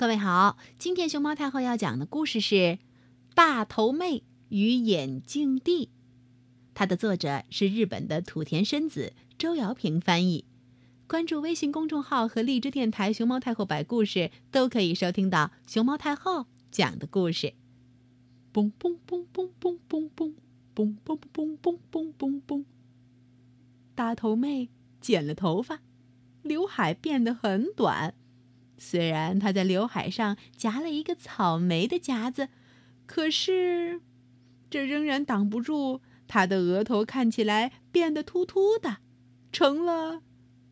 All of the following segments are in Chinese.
各位好，今天熊猫太后要讲的故事是《大头妹与眼镜弟》，它的作者是日本的土田伸子，周瑶平翻译。关注微信公众号和荔枝电台熊猫太后摆故事，都可以收听到熊猫太后讲的故事。嘣嘣嘣嘣嘣嘣嘣嘣嘣嘣嘣嘣嘣嘣，大头妹剪了头发，刘海变得很短。虽然她在刘海上夹了一个草莓的夹子，可是这仍然挡不住她的额头看起来变得秃秃的，成了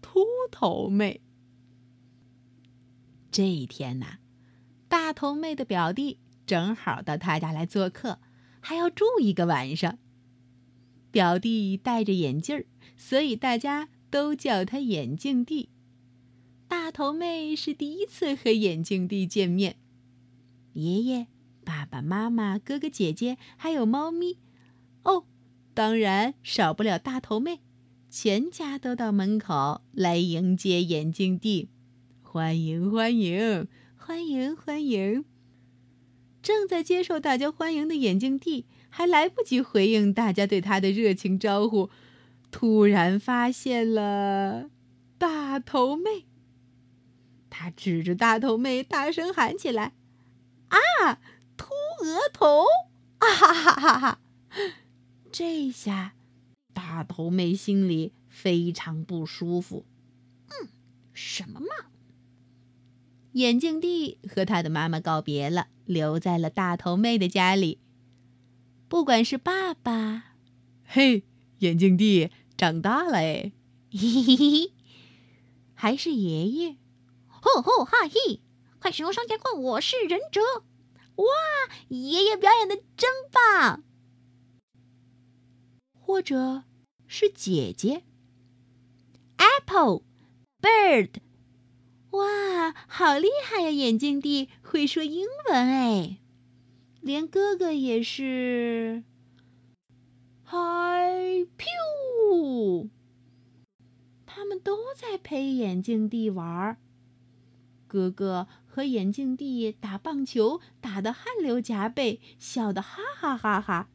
秃头妹。这一天呐，大头妹的表弟正好到她家来做客，还要住一个晚上。表弟戴着眼镜儿，所以大家都叫他眼镜弟。大头妹是第一次和眼镜弟见面，爷爷、爸爸妈妈、哥哥姐姐还有猫咪，哦，当然少不了大头妹，全家都到门口来迎接眼镜弟，欢迎欢迎欢迎欢迎。正在接受大家欢迎的眼镜弟还来不及回应大家对他的热情招呼，突然发现了大头妹。他指着大头妹大声喊起来，啊，秃额头，啊哈哈哈哈。这下大头妹心里非常不舒服。什么嘛。眼镜弟和他的妈妈告别了，留在了大头妹的家里。不管是爸爸，嘿，眼镜弟长大了哎，嘿嘿嘿，还是爷爷，吼吼哈嘿，快使用双截棍，我是忍者！哇，爷爷表演的真棒！或者是姐姐 Apple Bird， 哇，好厉害呀！眼镜弟会说英文哎，连哥哥也是 Hi Pew， 他们都在陪眼镜弟玩。哥哥和眼镜弟打棒球，打得汗流浃背，笑得哈哈哈哈。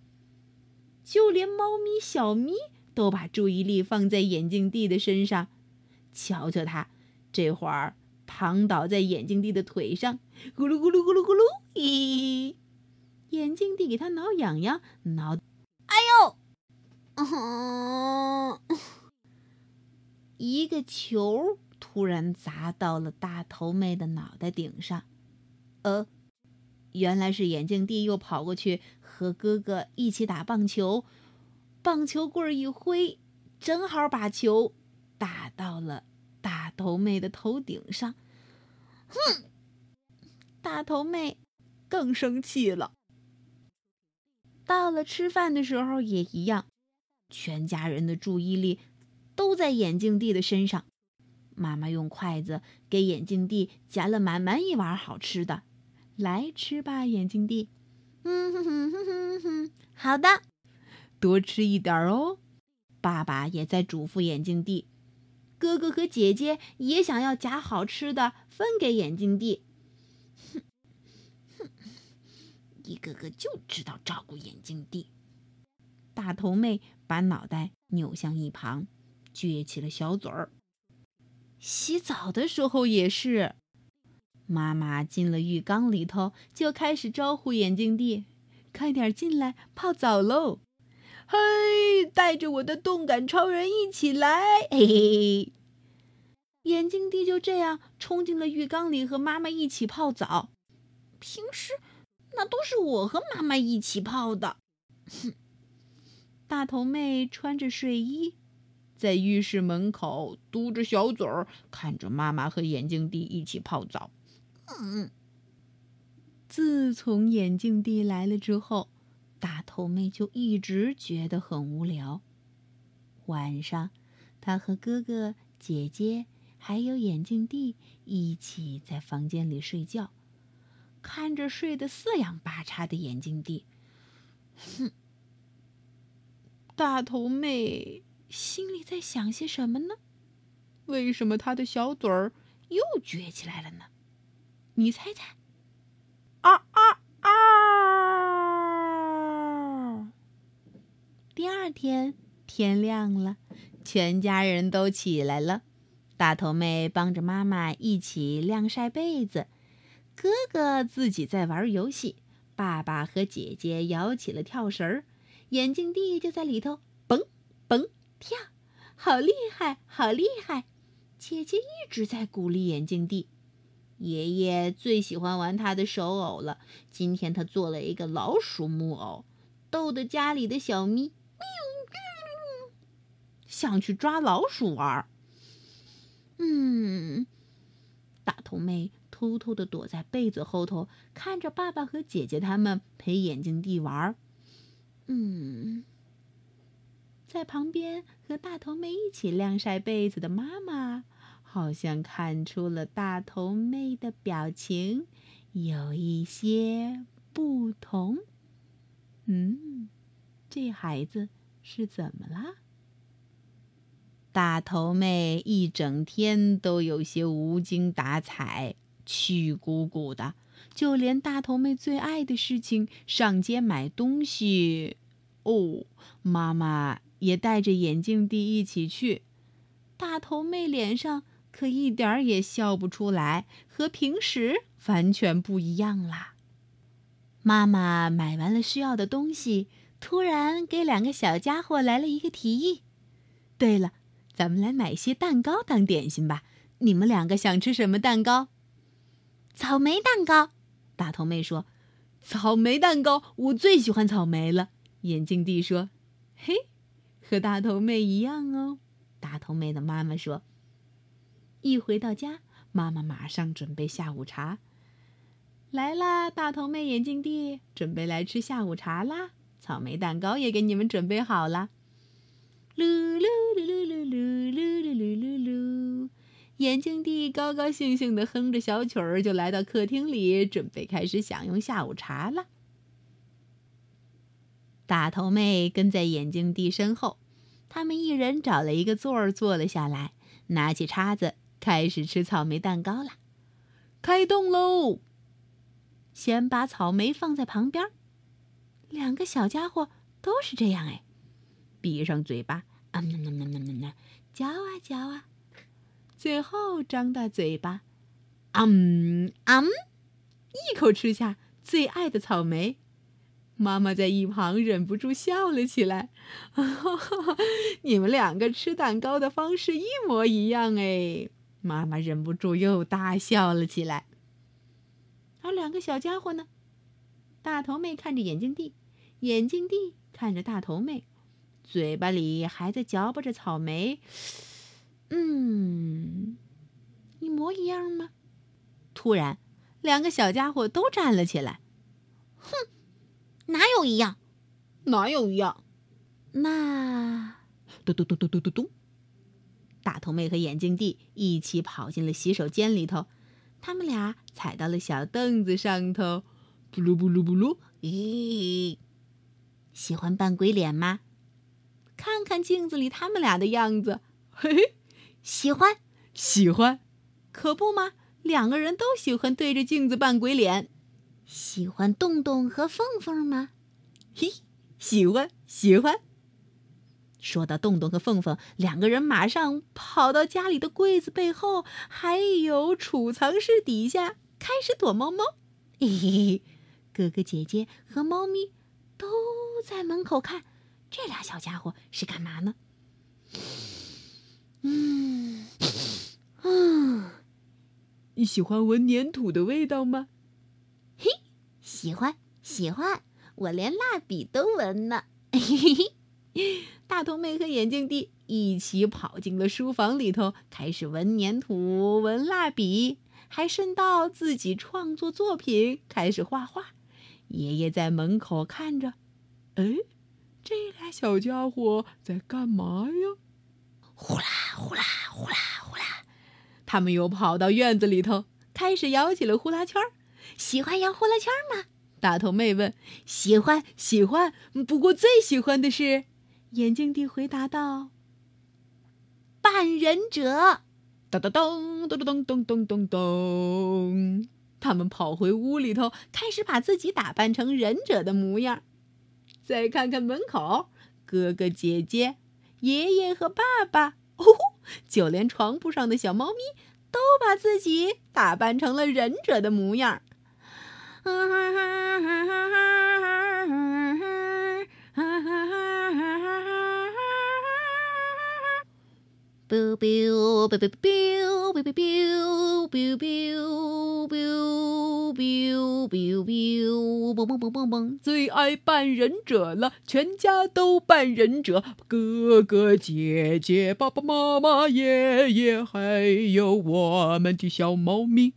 就连猫咪小咪都把注意力放在眼镜弟的身上，瞧瞧他，这会儿躺倒在眼镜弟的腿上，咕噜咕噜咕噜咕噜，咦！眼镜弟给他挠痒痒，挠，哎呦，一个球突然砸到了大头妹的脑袋顶上，原来是眼镜弟又跑过去和哥哥一起打棒球，棒球棍一挥，正好把球打到了大头妹的头顶上。哼！大头妹更生气了。到了吃饭的时候也一样，全家人的注意力都在眼镜弟的身上。妈妈用筷子给眼镜弟夹了满满一碗好吃的，来吃吧，眼镜弟。哼哼哼哼哼，好的，多吃一点哦。爸爸也在嘱咐眼镜弟，哥哥和姐姐也想要夹好吃的分给眼镜弟。一个个就知道照顾眼镜弟。大头妹把脑袋扭向一旁，撅起了小嘴儿。洗澡的时候也是，妈妈进了浴缸里头，就开始招呼眼镜弟，快点进来泡澡喽！嘿，带着我的动感超人一起来！嘿嘿，眼镜弟就这样冲进了浴缸里，和妈妈一起泡澡。平时那都是我和妈妈一起泡的。大头妹穿着睡衣，在浴室门口嘟着小嘴儿，看着妈妈和眼镜弟一起泡澡。自从眼镜弟来了之后，大头妹就一直觉得很无聊。晚上，她和哥哥、姐姐还有眼镜弟一起在房间里睡觉，看着睡得四仰八叉的眼镜弟，大头妹心里在想些什么呢？为什么他的小嘴儿又撅起来了呢？你猜猜。啊啊啊！第二天天亮了，全家人都起来了。大头妹帮着妈妈一起晾晒被子，哥哥自己在玩游戏，爸爸和姐姐摇起了跳绳，眼镜弟就在里头蹦蹦跳，好厉害好厉害。姐姐一直在鼓励眼镜弟。爷爷最喜欢玩他的手偶了，今天他做了一个老鼠木偶，逗得家里的小咪想去抓老鼠玩。大头妹偷偷地躲在被子后头，看着爸爸和姐姐他们陪眼镜弟玩。在旁边和大头妹一起晾晒被子的妈妈好像看出了大头妹的表情有一些不同。这孩子是怎么了？大头妹一整天都有些无精打采，气鼓鼓的，就连大头妹最爱的事情上街买东西，妈妈也带着眼镜弟一起去。大头妹脸上可一点儿也笑不出来，和平时完全不一样啦。妈妈买完了需要的东西，突然给两个小家伙来了一个提议。对了，咱们来买些蛋糕当点心吧，你们两个想吃什么蛋糕？草莓蛋糕，大头妹说。草莓蛋糕，我最喜欢草莓了，眼镜弟说。嘿，和大头妹一样哦，大头妹的妈妈说。一回到家，妈妈马上准备下午茶。来啦，大头妹眼镜弟，准备来吃下午茶啦，草莓蛋糕也给你们准备好啦。噜噜噜噜噜噜噜噜噜噜，眼镜弟高高兴兴地哼着小曲儿，就来到客厅里，准备开始享用下午茶了。大头妹跟在眼镜弟身后，他们一人找了一个座儿坐了下来，拿起叉子开始吃草莓蛋糕了。开动喽！先把草莓放在旁边，两个小家伙都是这样哎。闭上嘴巴，嚼啊嚼啊，最后张大嘴巴，一口吃下最爱的草莓。妈妈在一旁忍不住笑了起来，你们两个吃蛋糕的方式一模一样哎！妈妈忍不住又大笑了起来。而两个小家伙呢？大头妹看着眼镜弟，眼镜弟看着大头妹，嘴巴里还在嚼巴着草莓。一模一样吗？突然，两个小家伙都站了起来。哼！哪有一样？哪有一样？那……嘟嘟嘟嘟嘟嘟嘟！大头妹和眼镜弟一起跑进了洗手间里头，他们俩踩到了小凳子上头，布噜布噜布噜！咦，喜欢扮鬼脸吗？看看镜子里他们俩的样子，嘿嘿，喜欢，喜欢，可不吗？两个人都喜欢对着镜子扮鬼脸。喜欢洞洞和凤凤吗？嘿，喜欢喜欢。说到洞洞和凤凤，两个人马上跑到家里的柜子背后，还有储藏室底下，开始躲猫猫。嘿嘿，哥哥姐姐和猫咪都在门口看，这俩小家伙是干嘛呢？你喜欢闻粘土的味道吗？喜欢喜欢，我连蜡笔都闻了。大头妹和眼镜弟一起跑进了书房里头，开始闻粘土，闻蜡笔，还顺道自己创作作品，开始画画。爷爷在门口看着，这俩小家伙在干嘛呀？呼啦呼啦呼啦呼啦，他们又跑到院子里头，开始摇起了呼啦圈儿。喜欢摇呼啦圈吗？大头妹问。喜欢喜欢，不过最喜欢的是，眼镜弟回答道，扮忍者。咚咚咚咚咚咚咚咚咚咚，他们跑回屋里头，开始把自己打扮成忍者的模样。再看看门口，哥哥姐姐、爷爷和爸爸，哦，就连床铺上的小猫咪都把自己打扮成了忍者的模样。biu biu biu biu biu biu biu biu biu biu， 蹦蹦蹦蹦蹦，最爱扮忍者了，全家都扮忍者，哥哥姐姐、爸爸妈妈、爷爷，还有我们的小猫咪。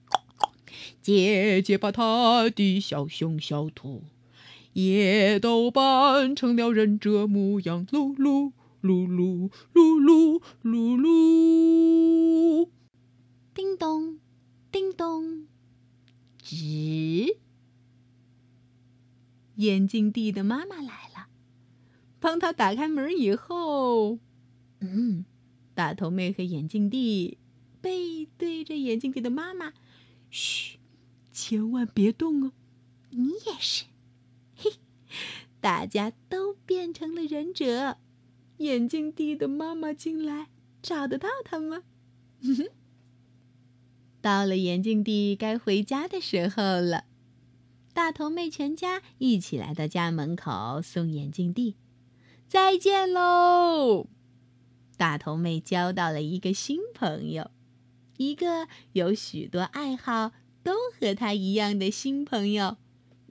姐姐把她的小熊、小兔也都扮成了忍者模样，噜噜。噜噜噜噜噜噜，叮咚，叮咚，吱！眼镜弟的妈妈来了，帮他打开门以后，大头妹和眼镜弟背对着眼镜弟的妈妈，嘘，千万别动哦，你也是，嘿，大家都变成了忍者。眼镜弟的妈妈进来，找得到他吗？到了眼镜弟该回家的时候了，大头妹全家一起来到家门口送眼镜弟，再见喽！大头妹交到了一个新朋友，一个有许多爱好都和他一样的新朋友，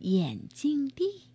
眼镜弟。